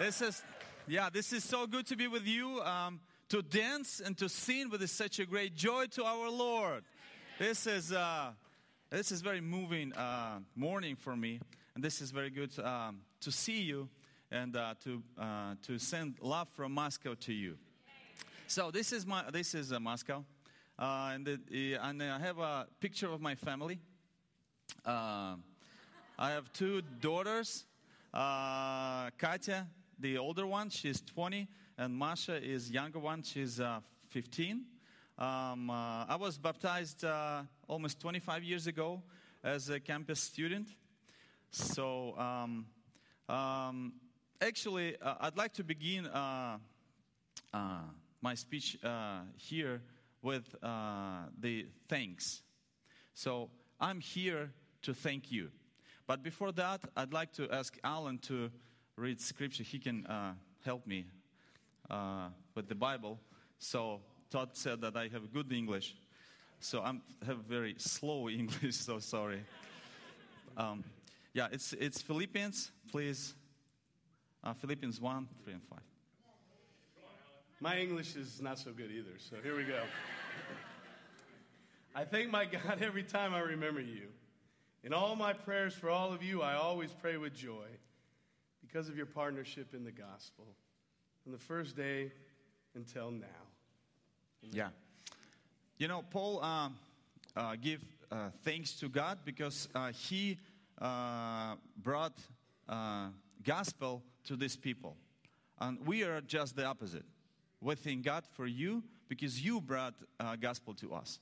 This is so good to be with you. To dance and to sing with such a great joy to our Lord. This is very moving morning for me, and this is very good to see you and to send love from Moscow to you. So this is Moscow, and I have a picture of my family. I have two daughters, Katya, the older one, she's 20, and Masha is younger one, she's 15. I was baptized almost 25 years ago as a campus student. So actually, I'd like to begin my speech here with the thanks. So I'm here to thank you. But before that, I'd like to ask Ellen to read scripture. He can help me with the Bible. So Todd said that I have good English, so I have very slow English, so sorry. It's Philippians, please. Philippians 1, 3, and 5. My English is not so good either, so here we go. I thank my God every time I remember you. In all my prayers for all of you, I always pray with joy because of your partnership in the gospel. From the first day until now. Amen. Yeah. You know, Paul give thanks to God because he brought gospel to these people. And we are just the opposite. We thank God for you because you brought gospel to us.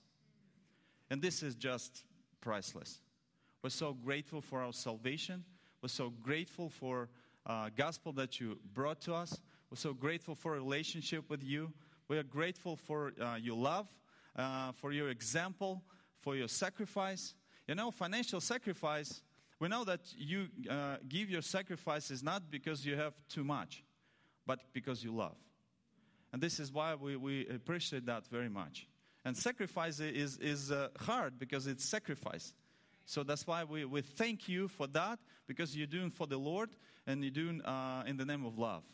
And this is just priceless. We're so grateful for our salvation. We're so grateful for gospel that you brought to us. We're so grateful for a relationship with you. We are grateful for your love, for your example, for your sacrifice. You know, financial sacrifice, we know that you give your sacrifices not because you have too much, but because you love. And this is why we appreciate that very much. And sacrifice is hard because it's sacrifice. So that's why we thank you for that, because you're doing for the Lord and you're doing in the name of love.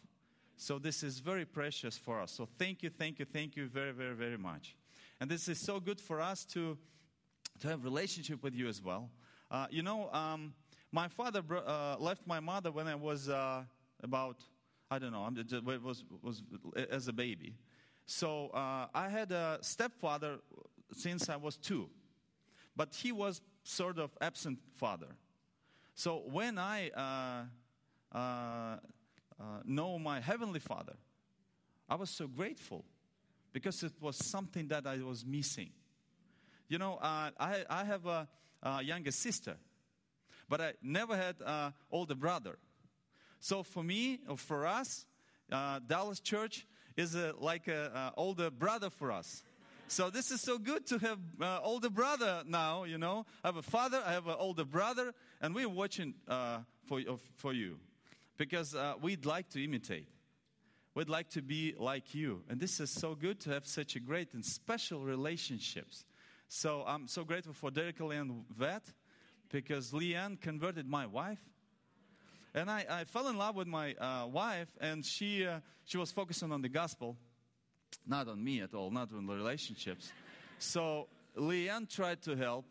So this is very precious for us. So thank you very, very, very much. And this is so good for us to have relationship with you as well. My father left my mother when I was was as a baby. So I had a stepfather since I was 2. But he was sort of absent father. So when I know my Heavenly Father, I was so grateful because it was something that I was missing. You know, I have a younger sister, but I never had an older brother. So for me, or for us, Dallas Church is like an older brother for us. So this is so good to have older brother now, you know. I have a father, I have an older brother, and we're watching for you. Because we'd like to imitate. We'd like to be like you. And this is so good to have such a great and special relationships. So I'm so grateful for Derek and Leanne Vett, because Leanne converted my wife. And I fell in love with my wife, and she was focusing on the gospel, not on me at all, not on the relationships. So Leanne tried to help,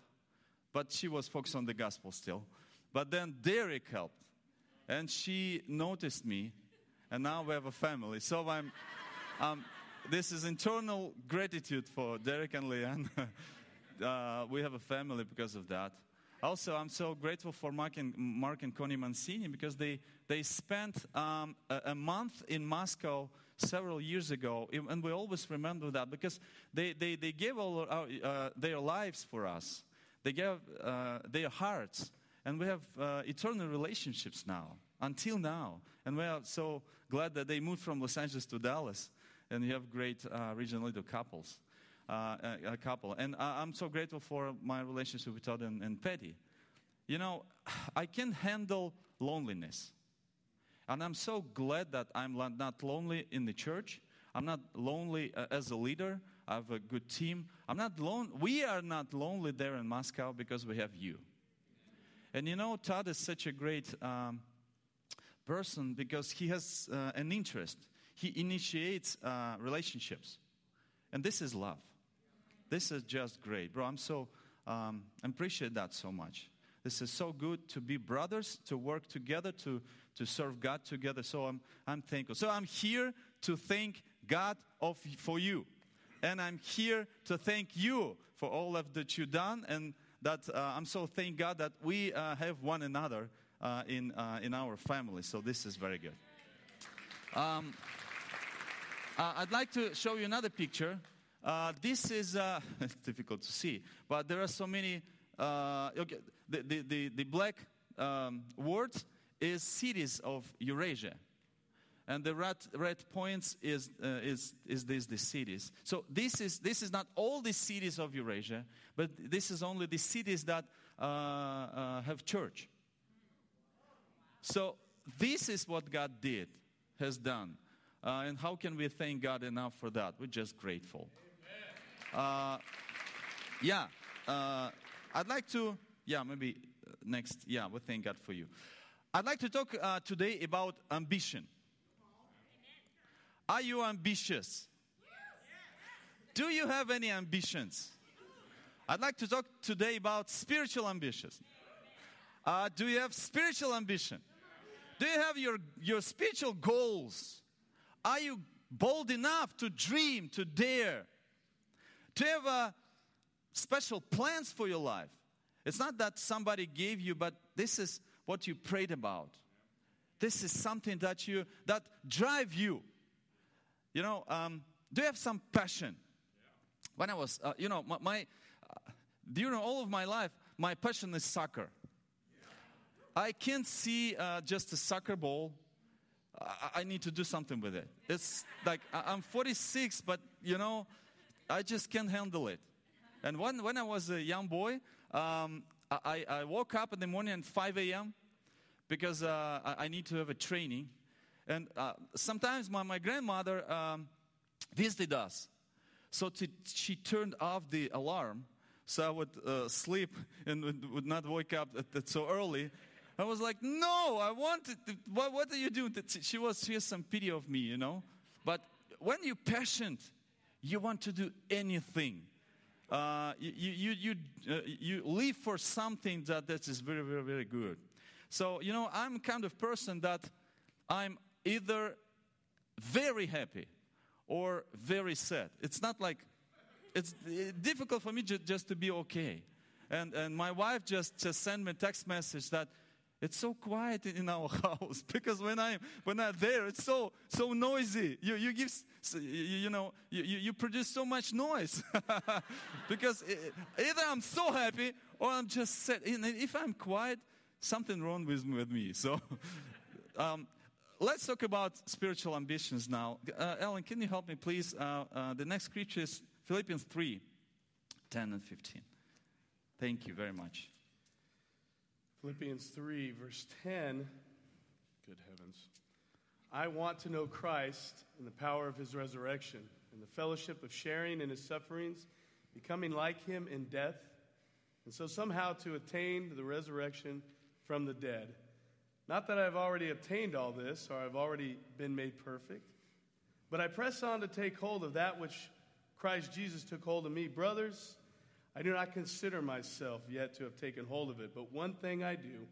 but she was focused on the gospel still. But then Derek helped. And she noticed me, and now we have a family. So I'm, this is internal gratitude for Derek and Leanne. We have a family because of that. Also, I'm so grateful for Mark and Connie Mancini because they spent a month in Moscow several years ago, and we always remember that because they gave all their lives for us. They gave their hearts. And we have eternal relationships now, until now. And we are so glad that they moved from Los Angeles to Dallas. And you have great regional leader couples. A couple. And I'm so grateful for my relationship with Todd and Patty. You know, I can handle loneliness. And I'm so glad that I'm not lonely in the church. I'm not lonely as a leader. I have a good team. We are not lonely there in Moscow because we have you. And you know, Todd is such a great person because he has an interest. He initiates relationships. And this is love. This is just great. Bro, I'm so appreciate that so much. This is so good to be brothers, to work together, to serve God together. So I'm thankful. So I'm here to thank God for you. And I'm here to thank you for all of that you've done. And that I'm so thank God that we have one another in our family. So this is very good. I'd like to show you another picture. This is it's difficult to see, but there are so many... okay, the black words is cities of Eurasia, and the red points is the cities. So this is not all the cities of Eurasia, but this is only the cities that have church. So this is what God has done, and how can we thank God enough for that? We're just grateful. Yeah. I'd like to, we thank God for you. I'd like to talk today about ambition. Are you ambitious? Do you have any ambitions? I'd like to talk today about spiritual ambitions. Do you have spiritual ambition? Do you have your spiritual goals? Are you bold enough to dream, to dare? Do you have a special plans for your life? It's not that somebody gave you, but this is what you prayed about. This is something that drive you. You know, do you have some passion? When I was, during all of my life, my passion is soccer. I can't see just a soccer ball. I need to do something with it. It's like I'm 46, but I just can't handle it. And when I was a young boy, I woke up in the morning at 5 a.m. because I need to have a training. And sometimes my grandmother visited us. So she turned off the alarm so I would sleep and would not wake up so early. I was like, no, I wanted to. What are you doing? She has some pity of me, But when you're passionate, you want to do anything. You live for something that is very, very, very good. So, I'm kind of person that I'm either very happy or very sad. It's not like, it's difficult for me just to be okay. And my wife just sent me a text message that it's so quiet in our house because when I'm there, it's so noisy. You give you produce so much noise because either I'm so happy or I'm just sad. And if I'm quiet, something wrong with me. So let's talk about spiritual ambitions now. Ellen, can you help me, please? The next scripture is Philippians 3:10-15. Thank you very much. Philippians 3, verse 10, good heavens. I want to know Christ and the power of his resurrection and the fellowship of sharing in his sufferings, becoming like him in death, and so somehow to attain to the resurrection from the dead. Not that I've already obtained all this or I've already been made perfect, but I press on to take hold of that which Christ Jesus took hold of me. Brothers, I do not consider myself yet to have taken hold of it, but one thing I do,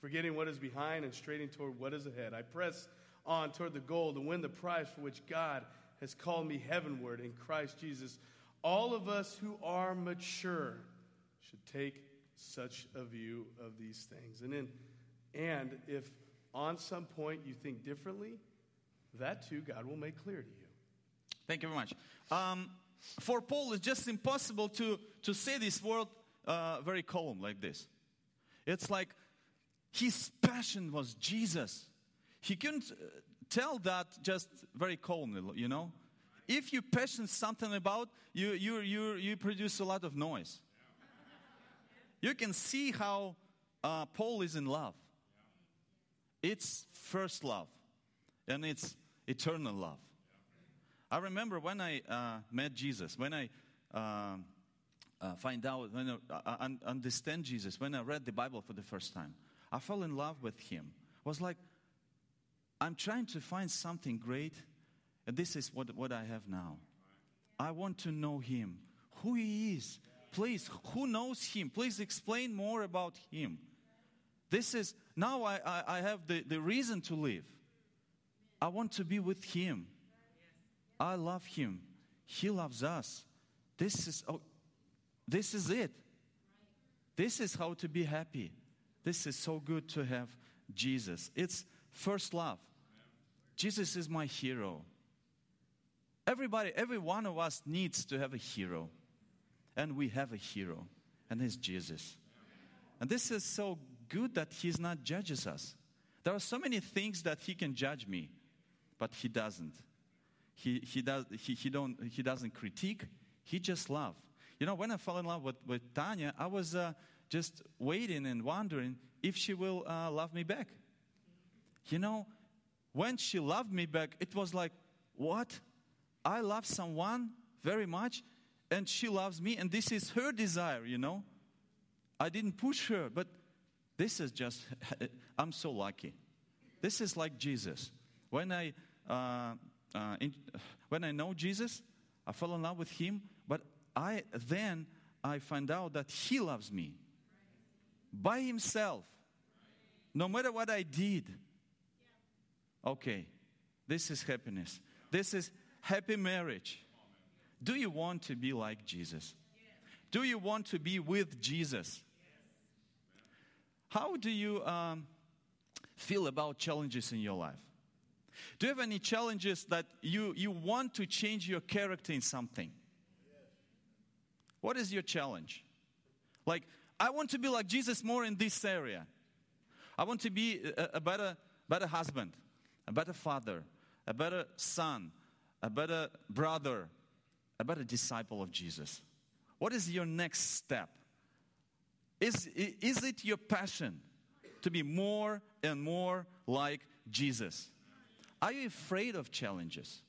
forgetting what is behind and straining toward what is ahead, I press on toward the goal to win the prize for which God has called me heavenward in Christ Jesus. All of us who are mature should take such a view of these things. And if on some point you think differently, that too God will make clear to you. Thank you very much. For Paul, it's just impossible to say this word very calm like this. It's like his passion was Jesus. He couldn't tell that just very calmly, If you passion something about, you produce a lot of noise. You can see how Paul is in love. It's first love, and it's eternal love. I remember when I met Jesus, when I find out, when I understand Jesus, when I read the Bible for the first time, I fell in love with him. I was like, I'm trying to find something great, and this is what I have now. I want to know Him, who He is. Please, who knows Him? Please explain more about Him. This is, now I have the reason to live. I want to be with Him. I love Him. He loves us. This is it. This is how to be happy. This is so good to have Jesus. It's first love. Jesus is my hero. Everybody, every one of us needs to have a hero. And we have a hero. And it's Jesus. And this is so good that He's not judges us. There are so many things that He can judge me. But He doesn't. He doesn't critique. He just loves. You know, when I fell in love with Tanya, I was just waiting and wondering if she will love me back. You know, when she loved me back, it was like, what? I love someone very much, and she loves me, and this is her desire, you know. I didn't push her, but this is just, I'm so lucky. This is like Jesus. When I know Jesus, I fell in love with Him, but I find out that He loves me by Himself, no matter what I did. Okay, this is happiness. This is happy marriage. Do you want to be like Jesus? Do you want to be with Jesus? How do you feel about challenges in your life? Do you have any challenges that you want to change your character in something? What is your challenge? Like, I want to be like Jesus more in this area. I want to be a better husband, a better father, a better son, a better brother, a better disciple of Jesus. What is your next step? Is it your passion to be more and more like Jesus? Are you afraid of challenges?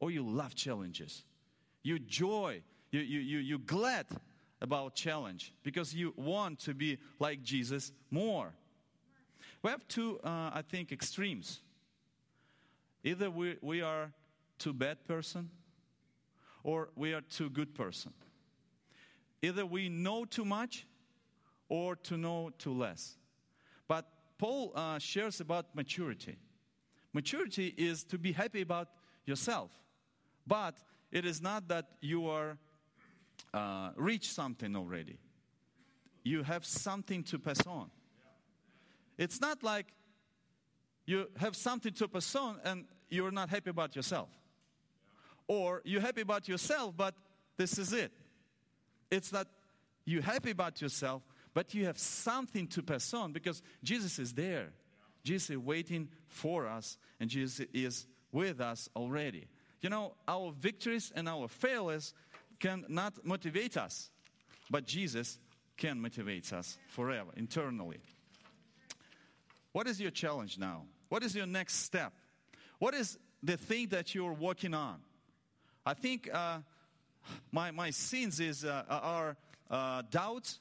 Or you love challenges? You joy. You're glad about challenge because you want to be like Jesus more. We have two, I think, extremes. Either we are too bad person or we are too good person. Either we know too much or to know too less. But Paul shares about maturity. Maturity is to be happy about yourself. But it is not that you are reach something already. You have something to pass on. It's not like you have something to pass on and you're not happy about yourself. Or you're happy about yourself, but this is it. It's that you're happy about yourself, but you have something to pass on because Jesus is there. Jesus is waiting for us and Jesus is with us already. You know, our victories and our failures cannot motivate us, but Jesus can motivate us forever, internally. What is your challenge now? What is your next step? What is the thing that you're working on? I think my sins are doubts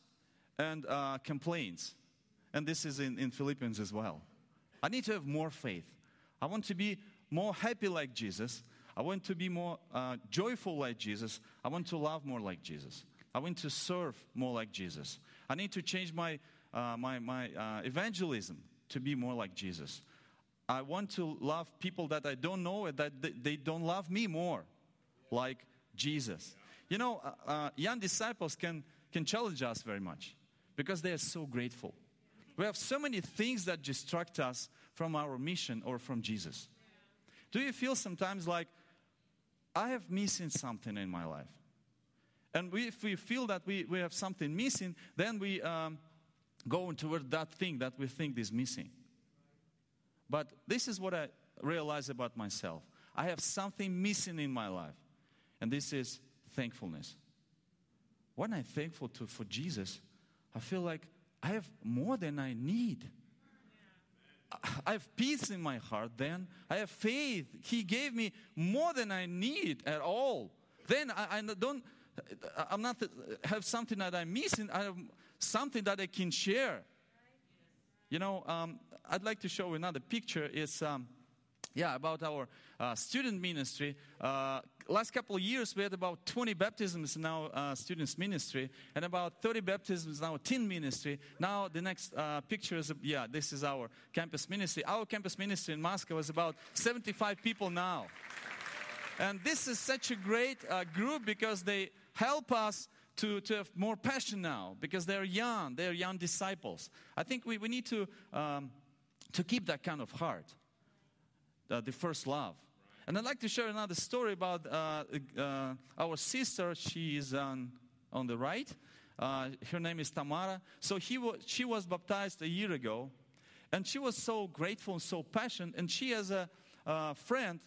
and complaints. And this is in Philippians as well. I need to have more faith. I want to be more happy like Jesus. I want to be more joyful like Jesus. I want to love more like Jesus. I want to serve more like Jesus. I need to change my evangelism to be more like Jesus. I want to love people that I don't know and that they don't love me more like Jesus. You know, young disciples can challenge us very much because they are so grateful. We have so many things that distract us from our mission or from Jesus. Do you feel sometimes like, I have missing something in my life? And if we feel that we have something missing, then we go toward that thing that we think is missing. But this is what I realize about myself. I have something missing in my life. And this is thankfulness. When I'm thankful for Jesus, I feel like I have more than I need. I have peace in my heart then. I have faith. He gave me more than I need at all. Then I'm not have something that I'm missing. I have something that I can share. You know, I'd like to show another picture. It's, about our student ministry. Last couple of years, we had about 20 baptisms in our students' ministry and about 30 baptisms in our teen ministry. Now, the next picture is, this is our campus ministry. Our campus ministry in Moscow is about 75 people now. And this is such a great group because they help us to have more passion now, because they're young disciples. I think we need to keep that kind of heart, the first love. And I'd like to share another story about our sister. She is on the right. Her name is Tamara. So she was baptized a year ago, and she was so grateful and so passionate. And she has a friend,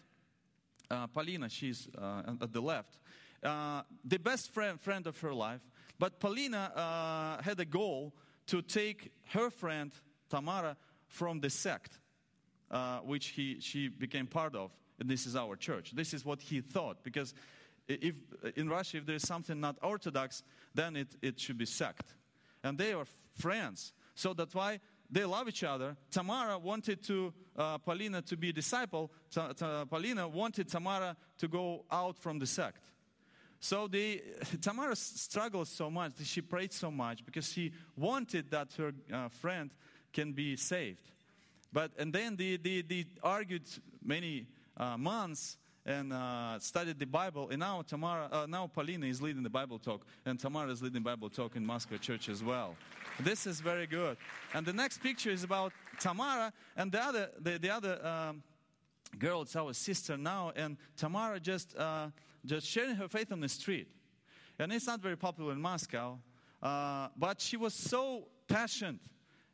Polina. She's at the left. The best friend of her life. But Polina had a goal to take her friend Tamara from the sect which she became part of. And this is our church. This is what he thought, because if in Russia, if there is something not Orthodox, then it should be sect. And they are friends. So that's why they love each other. Tamara wanted Polina to be a disciple. Polina wanted Tamara to go out from the sect. So Tamara struggled so much, she prayed so much, because she wanted that her friend can be saved. And then they argued many months and studied the Bible. And now Polina is leading the Bible talk, and Tamara is leading Bible talk in Moscow Church as well. This is very good. And the next picture is about Tamara and the other girl. It's our sister now, and Tamara just sharing her faith on the street. And it's not very popular in Moscow, but she was so passionate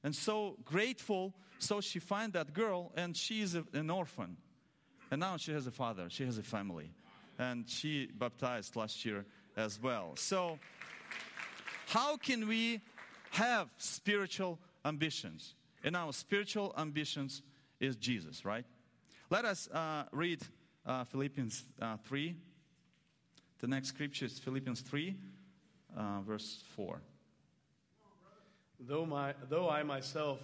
and so grateful, so she found that girl, and she is an orphan. And now she has a father, she has a family, and she baptized last year as well. So how can we have spiritual ambitions? And our spiritual ambitions is Jesus, right? Let us read Philippians 3. The next scripture is Philippians 3, verse 4. Though I myself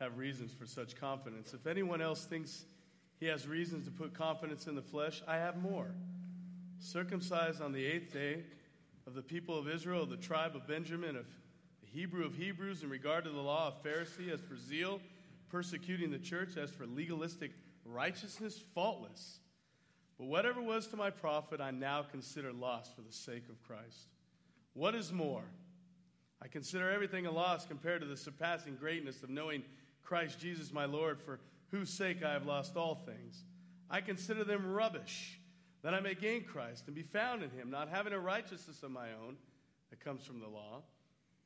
have reasons for such confidence, if anyone else thinks he has reasons to put confidence in the flesh, I have more. Circumcised on the 8th day, of the people of Israel, of the tribe of Benjamin, of the Hebrew of Hebrews, in regard to the law of Pharisee, as for zeal, persecuting the church, as for legalistic righteousness, faultless. But whatever was to my profit, I now consider loss for the sake of Christ. What is more, I consider everything a loss compared to the surpassing greatness of knowing Christ Jesus my Lord, for whose sake I have lost all things. I consider them rubbish, that I may gain Christ and be found in him, not having a righteousness of my own that comes from the law,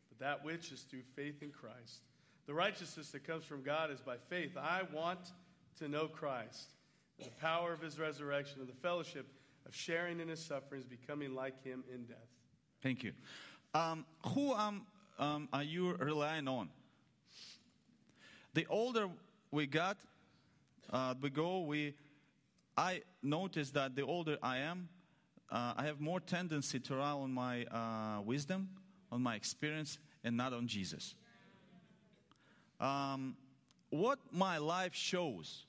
but that which is through faith in Christ. The righteousness that comes from God is by faith. I want to know Christ, the power of his resurrection, and the fellowship of sharing in his sufferings, becoming like him in death. Thank you. Who are you relying on? The older we got, I noticed that the older I am, I have more tendency to rely on my wisdom, on my experience, and not on Jesus. What my life shows,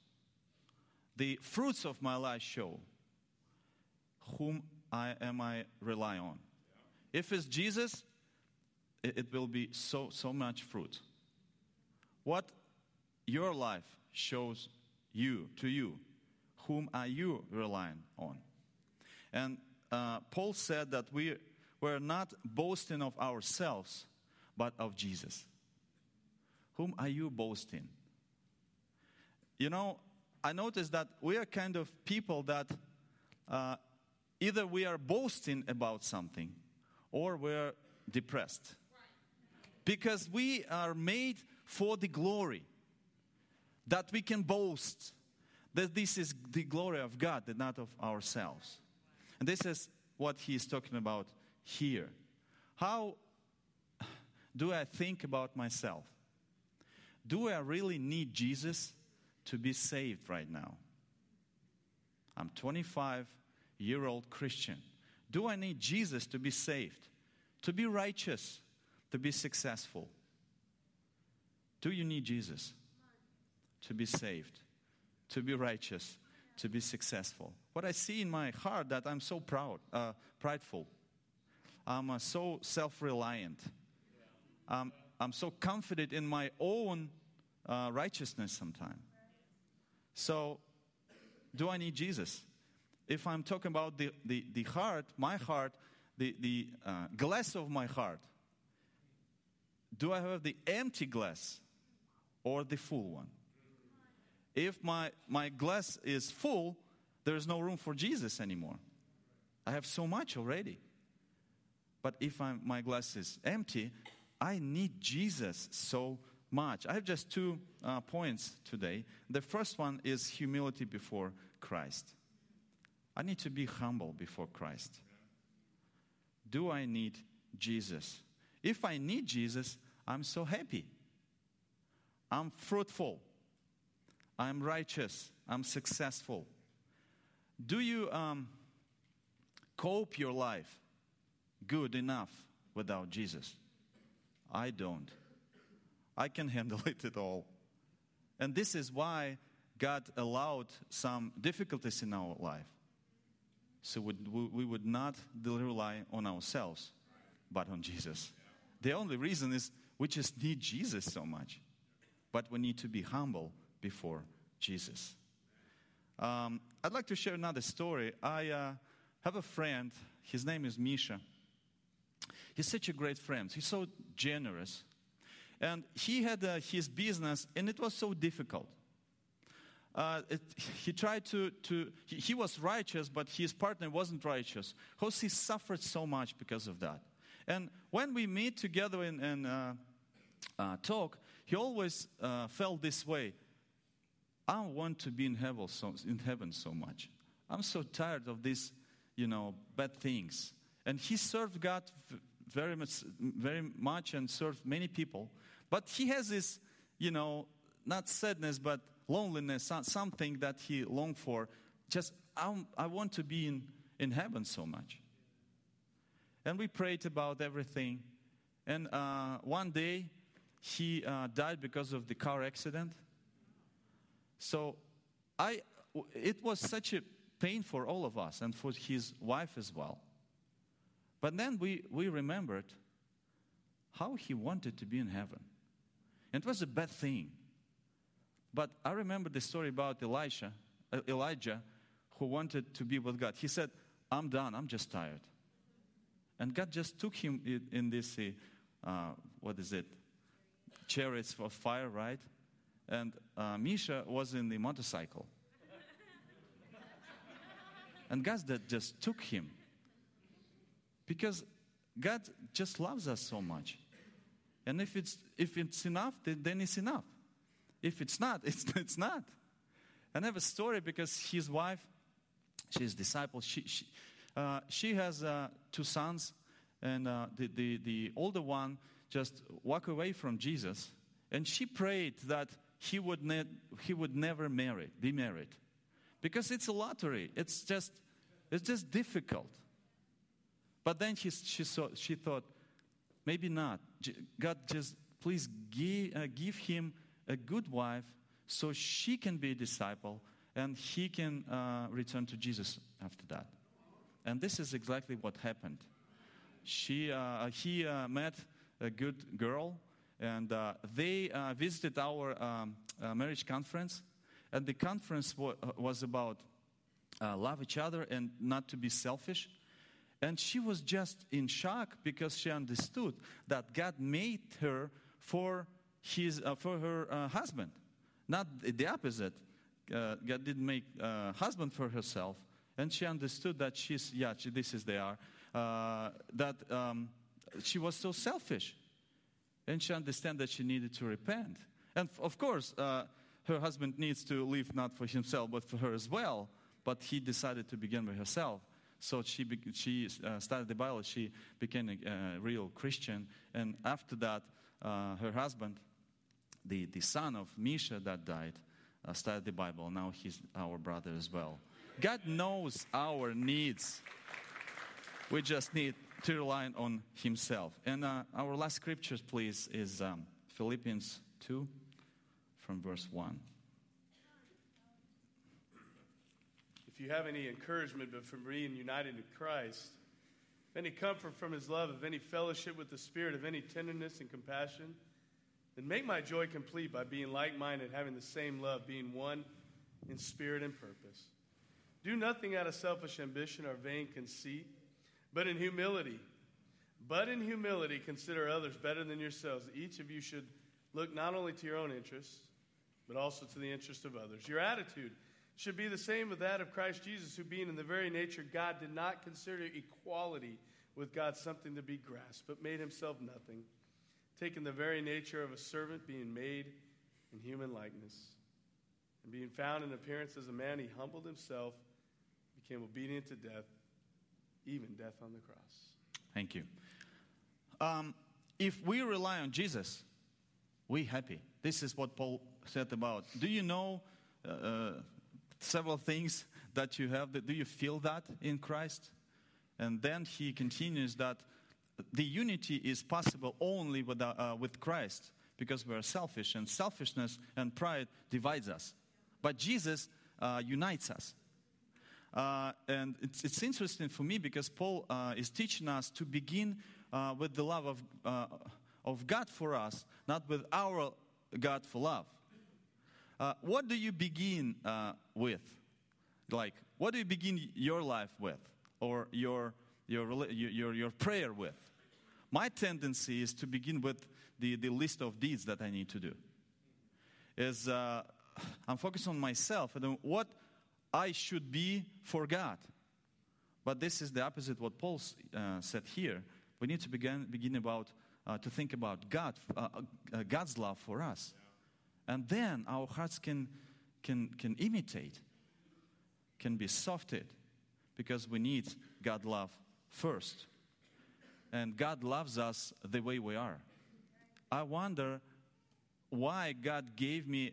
the fruits of my life show whom I rely on. If it's Jesus, it will be so much fruit. What your life shows to you, whom are you relying on? And Paul said that we're not boasting of ourselves, but of Jesus. Whom are you boasting? You know, I noticed that we are kind of people that either we are boasting about something or we're depressed. Because we are made for the glory, that we can boast that this is the glory of God and not of ourselves. And this is what he is talking about here. How do I think about myself? Do I really need Jesus to be saved right now? I'm 25-year-old Christian. Do I need Jesus to be saved, to be righteous, to be successful? Do you need Jesus to be saved, to be righteous, to be successful? What I see in my heart that I'm so proud, prideful. I'm so self-reliant. I'm so confident in my own righteousness sometimes. So, do I need Jesus? If I'm talking about the heart, my heart, the glass of my heart, do I have the empty glass or the full one? If my glass is full, there's no room for Jesus anymore. I have so much already. But if my glass is empty, I need Jesus so much. I have just two points today. The first one is humility before Christ. I need to be humble before Christ. Do I need Jesus? If I need Jesus, I'm so happy. I'm fruitful. I'm righteous. I'm successful. Do you cope your life good enough without Jesus? I don't. I can handle it at all. And this is why God allowed some difficulties in our life. So we would not rely on ourselves, but on Jesus. The only reason is we just need Jesus so much. But we need to be humble before Jesus. I'd like to share another story. I have a friend. His name is Misha. He's such a great friend. He's so generous. And he had his business, and it was so difficult. He was righteous, but his partner wasn't righteous. He suffered so much because of that. And when we meet together and talk, he always felt this way. I want to be in heaven so much. I'm so tired of these, bad things. And he served God very much and served many people. But he has this, not sadness, but loneliness, something that he longed for. Just, I want to be in heaven so much. And we prayed about everything. And one day, he died because of the car accident. So, it was such a pain for all of us and for his wife as well. But then we remembered how he wanted to be in heaven. And it was a bad thing. But I remember the story about Elijah, who wanted to be with God. He said, I'm done. I'm just tired. And God just took him in this, chariots for fire, right? And Misha was in the motorcycle. And God just took him. Because God just loves us so much. And if it's enough, then it's enough. If it's not, it's not. And I have a story because his wife, she's a disciple. She has two sons. And the older one just walked away from Jesus. And she prayed that he would never be married. Because it's a lottery. It's just difficult. But then she thought, maybe not. God, just please give him a good wife so she can be a disciple and he can return to Jesus after that. And this is exactly what happened. He met a good girl, and they visited our marriage conference. And the conference was about love each other and not to be selfish. And she was just in shock because she understood that God made her for her husband. Not the opposite. God didn't make a husband for herself. And she understood that she was so selfish. And she understood that she needed to repent. And of course, her husband needs to live not for himself but for her as well. But he decided to begin with herself. So she studied the Bible. She became a real Christian. And after that, her husband, the son of Misha that died, studied the Bible. Now he's our brother as well. God knows our needs. We just need to rely on Himself. And our last scripture, please, is Philippians 2 from verse 1. If you have any encouragement but from being united in Christ, if any comfort from his love, if any fellowship with the Spirit, if any tenderness and compassion, then make my joy complete by being like-minded, having the same love, being one in spirit and purpose. Do nothing out of selfish ambition or vain conceit, but in humility consider others better than yourselves. Each of you should look not only to your own interests, but also to the interests of others. Your attitude should be the same with that of Christ Jesus, who being in the very nature of God, did not consider equality with God something to be grasped, but made himself nothing, taking the very nature of a servant, being made in human likeness. And being found in appearance as a man, he humbled himself, became obedient to death, even death on the cross. Thank you. If we rely on Jesus, we're happy. This is what Paul said about. Do you know several things that you have? Do you feel that in Christ? And then he continues that the unity is possible only with Christ, because we are selfish, and selfishness and pride divides us. But Jesus unites us. And it's interesting for me because Paul is teaching us to begin with the love of God for us, not with our God for love. What do you begin with? Like, what do you begin your life with, or your prayer with? My tendency is to begin with the list of deeds that I need to do. Is I'm focused on myself and what I should be for God. But this is the opposite what Paul said here. We need to begin about to think about God, God's love for us, and then our hearts can imitate, can be softened, because we need God's love first. And God loves us the way we are. I wonder why God gave me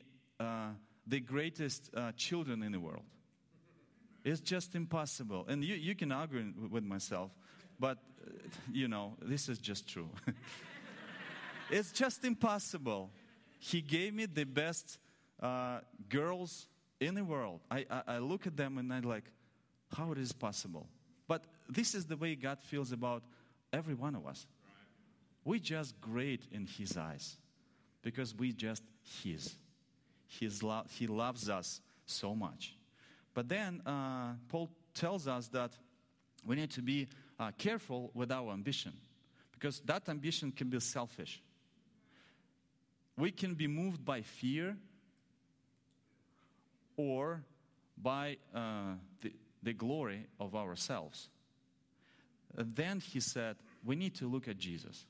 the greatest children in the world. It's just impossible. And you can argue with myself, but, this is just true. It's just impossible. He gave me the best girls in the world. I look at them and I'm like, how it is possible? But this is the way God feels about every one of us. We're just great in His eyes because we just His. He loves us so much. But then Paul tells us that we need to be careful with our ambition, because that ambition can be selfish. We can be moved by fear or by the glory of ourselves. And then he said, we need to look at Jesus.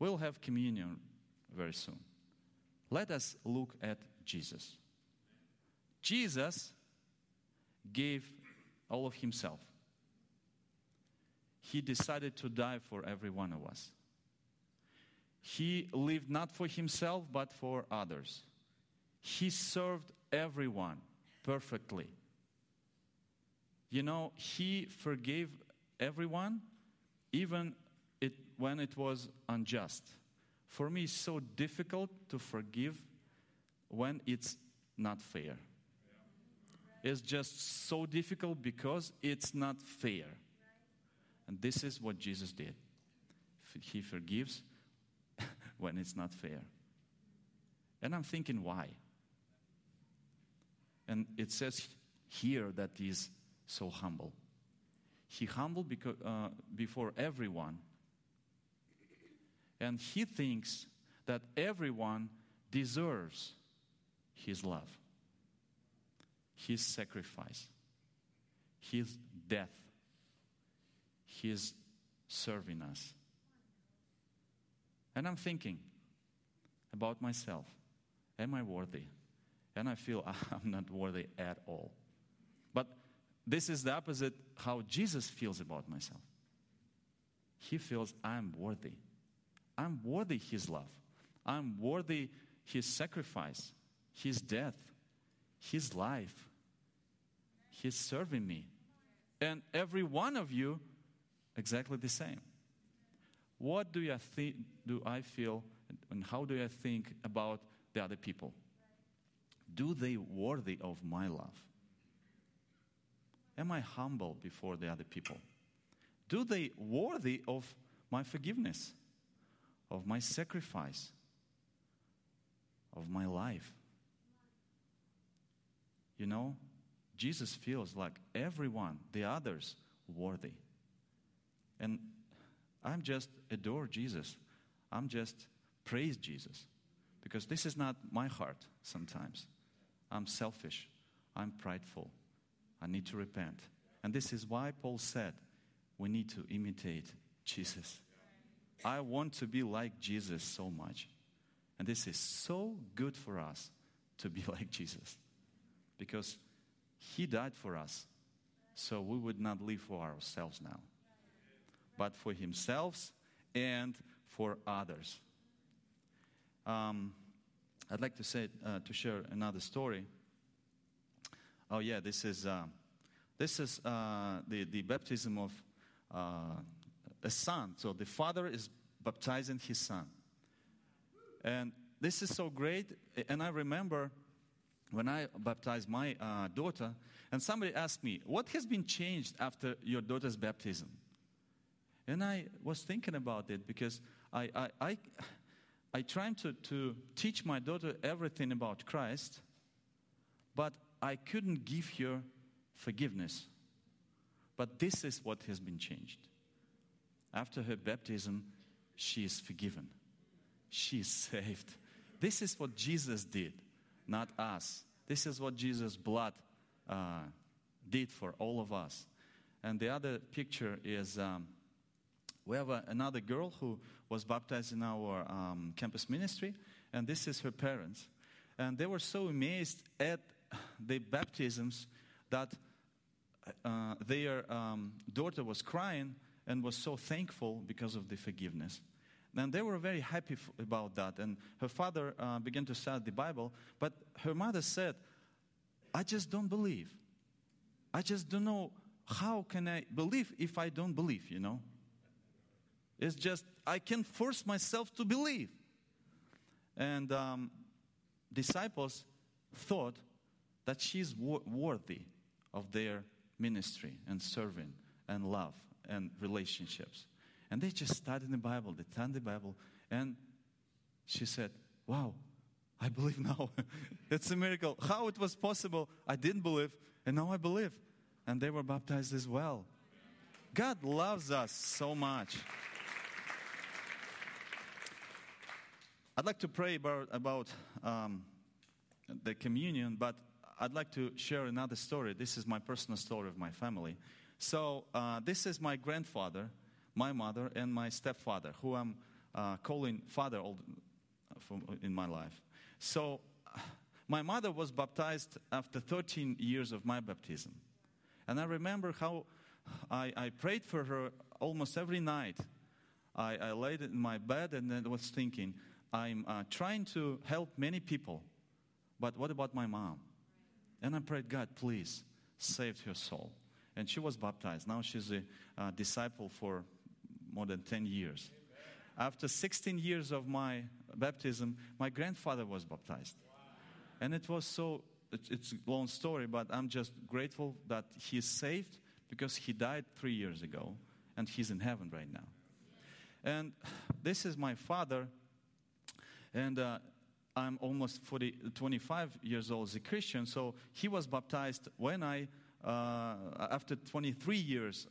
We'll have communion very soon. Let us look at Jesus. Jesus gave all of himself. He decided to die for every one of us. He lived not for himself, but for others. He served everyone perfectly. He forgave everyone, even when it was unjust. For me, it's so difficult to forgive when it's not fair. It's just so difficult because it's not fair. And this is what Jesus did. He forgives when it's not fair. And I'm thinking, why? And it says here that he's so humble. He humbled before everyone. And he thinks that everyone deserves his love, his sacrifice, his death. He is serving us. And I'm thinking about myself. Am I worthy? And I feel I'm not worthy at all. But this is the opposite how Jesus feels about myself. He feels I'm worthy. I'm worthy his love. I'm worthy his sacrifice, his death, his life. He's serving me. And every one of you exactly the same. What do I feel and how do I think about the other people? Do they worthy of my love? Am I humble before the other people? Do they worthy of my forgiveness, of my sacrifice, of my life? You know, Jesus feels like everyone, the others, worthy. And I'm just adore Jesus. I'm just praise Jesus. Because this is not my heart sometimes. I'm selfish. I'm prideful. I need to repent. And this is why Paul said, we need to imitate Jesus. I want to be like Jesus so much. And this is so good for us to be like Jesus. Because He died for us. So we would not live for ourselves now. But for Himself and for others. I'd like to say to share another story. Oh yeah, this is the baptism of a son. So the father is baptizing his son, and this is so great. And I remember when I baptized my daughter, and somebody asked me, "What has been changed after your daughter's baptism?" And I was thinking about it because I tried to teach my daughter everything about Christ, but I couldn't give her forgiveness. But this is what has been changed. After her baptism, she is forgiven. She is saved. This is what Jesus did, not us. This is what Jesus' blood did for all of us. And the other picture is... we have another girl who was baptized in our campus ministry, and this is her parents. And they were so amazed at the baptisms that their daughter was crying and was so thankful because of the forgiveness. And they were very happy about that. And her father began to study the Bible, but her mother said, "I just don't believe. I just don't know how can I believe if I don't believe, you know? It's just, I can't force myself to believe." And disciples thought that she's worthy of their ministry and serving and love and relationships. And they just studied the Bible, they turned the Bible, and she said, "Wow, I believe now." It's a miracle. How it was possible? I didn't believe, and now I believe. And they were baptized as well. God loves us so much. I'd like to pray about the communion, but I'd like to share another story. This is my personal story of my family. So this is my grandfather, my mother, and my stepfather, who I'm calling father in my life. So my mother was baptized after 13 years of my baptism. And I remember how I prayed for her almost every night. I laid in my bed and then was thinking, I'm trying to help many people, but what about my mom? And I prayed, God, please save her soul. And she was baptized. Now she's a disciple for more than 10 years. Amen. After 16 years of my baptism, my grandfather was baptized. Wow. And it was so, it's a long story, but I'm just grateful that he is saved because he died 3 years ago and he's in heaven right now. And this is my father. And I'm almost 25 years old as a Christian, so he was baptized when after 23 years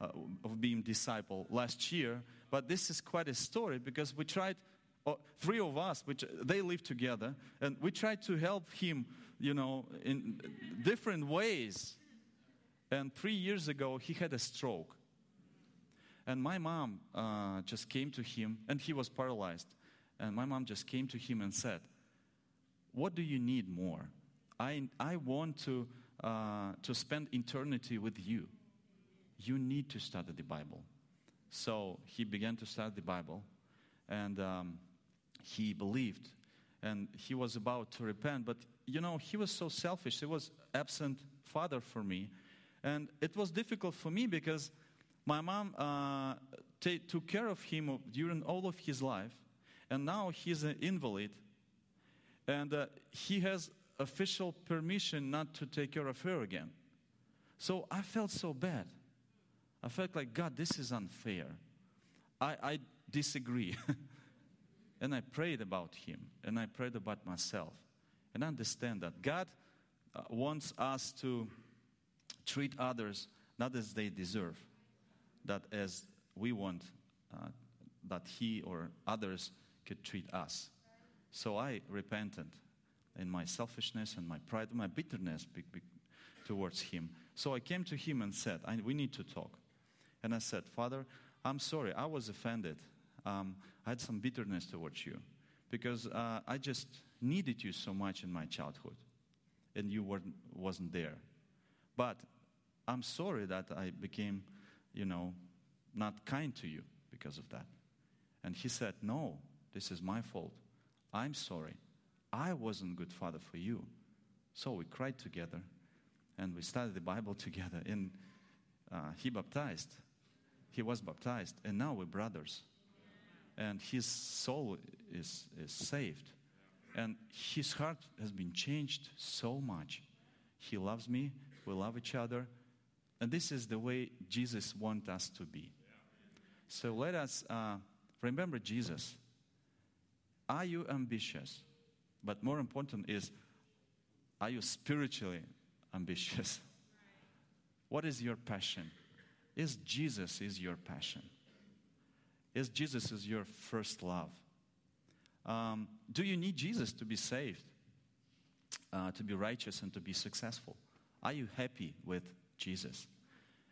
of being disciple last year. But this is quite a story because we tried, three of us, which they live together, and we tried to help him, you know, in different ways. And 3 years ago, he had a stroke. And my mom just came to him, and he was paralyzed. And my mom just came to him and said, "What do you need more? I want to spend eternity with you. You need to study the Bible." So he began to study the Bible, and he believed. And he was about to repent, but you know, he was so selfish. He was absent father for me. And it was difficult for me because my mom took care of him during all of his life. and now he's an invalid, and he has official permission not to take care of her again. So I felt so bad. I felt like, God, this is unfair. I disagree. And I prayed about him, and I prayed about myself. And I understand that God wants us to treat others not as they deserve, that as we want that he or others could treat us. So I repented in my selfishness and my pride, my bitterness towards him. So I came to him and said, we need to talk. And I said, Father, I'm sorry, I was offended. I had some bitterness towards you because I just needed you so much in my childhood and you wasn't there. But I'm sorry that I became, not kind to you because of that. And he said, no, this is my fault. I'm sorry. I wasn't a good father for you. So we cried together and we studied the Bible together, and he was baptized, and now we're brothers. And his soul is saved. And his heart has been changed so much. He loves me. We love each other. And this is the way Jesus wants us to be. So let us remember Jesus. Are you ambitious? But more important is, are you spiritually ambitious? What is your passion? Is Jesus is your first love? Do you need Jesus to be saved, to be righteous, and to be successful? Are you happy with Jesus?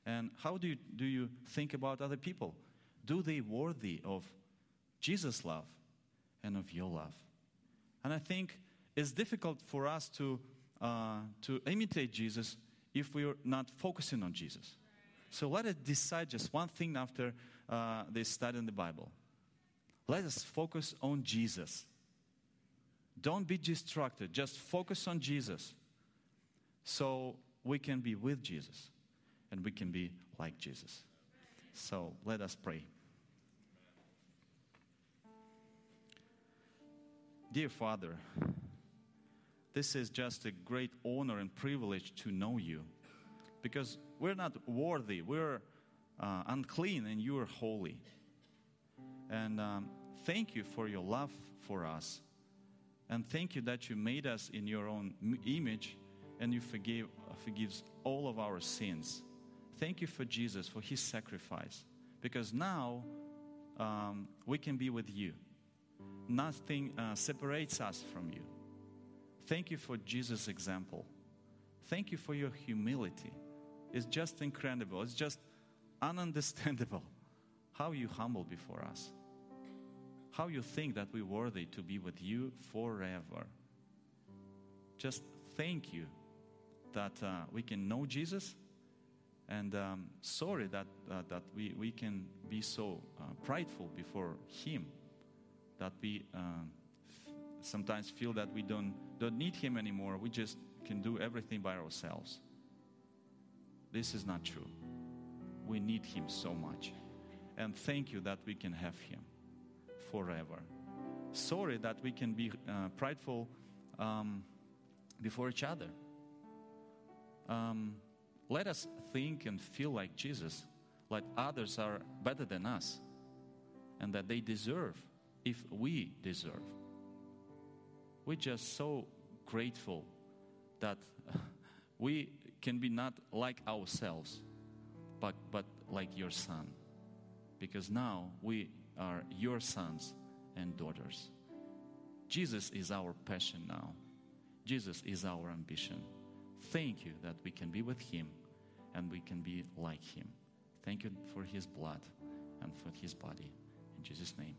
And how do you think about other people? Do they worthy of Jesus' love and of your love? And I think it's difficult for us to imitate Jesus if we're not focusing on Jesus. So let us decide just one thing after this study in the Bible. Let us focus on Jesus. Don't be distracted. Just focus on Jesus so we can be with Jesus and we can be like Jesus. So let us pray. Dear Father, this is just a great honor and privilege to know you, because we're not worthy, we're unclean, and you are holy. And thank you for your love for us. And thank you that you made us in your own image, and you forgives all of our sins. Thank you for Jesus, for his sacrifice, because now we can be with you. Nothing separates us from you. Thank you for Jesus' example. Thank you for your humility. It's just incredible. It's just ununderstandable how you humble before us. How you think that we're worthy to be with you forever. Just thank you that we can know Jesus, and sorry that we can be so prideful before him, that we sometimes feel that we don't need him anymore. We just can do everything by ourselves. This is not true. We need him so much. And thank you that we can have him forever. Sorry that we can be prideful before each other. Let us think and feel like Jesus, like others are better than us, and that they deserve if we deserve. We're just so grateful that we can be not like ourselves, but like your son. Because now we are your sons and daughters. Jesus is our passion now. Jesus is our ambition. Thank you that we can be with him and we can be like him. Thank you for his blood and for his body. In Jesus' name.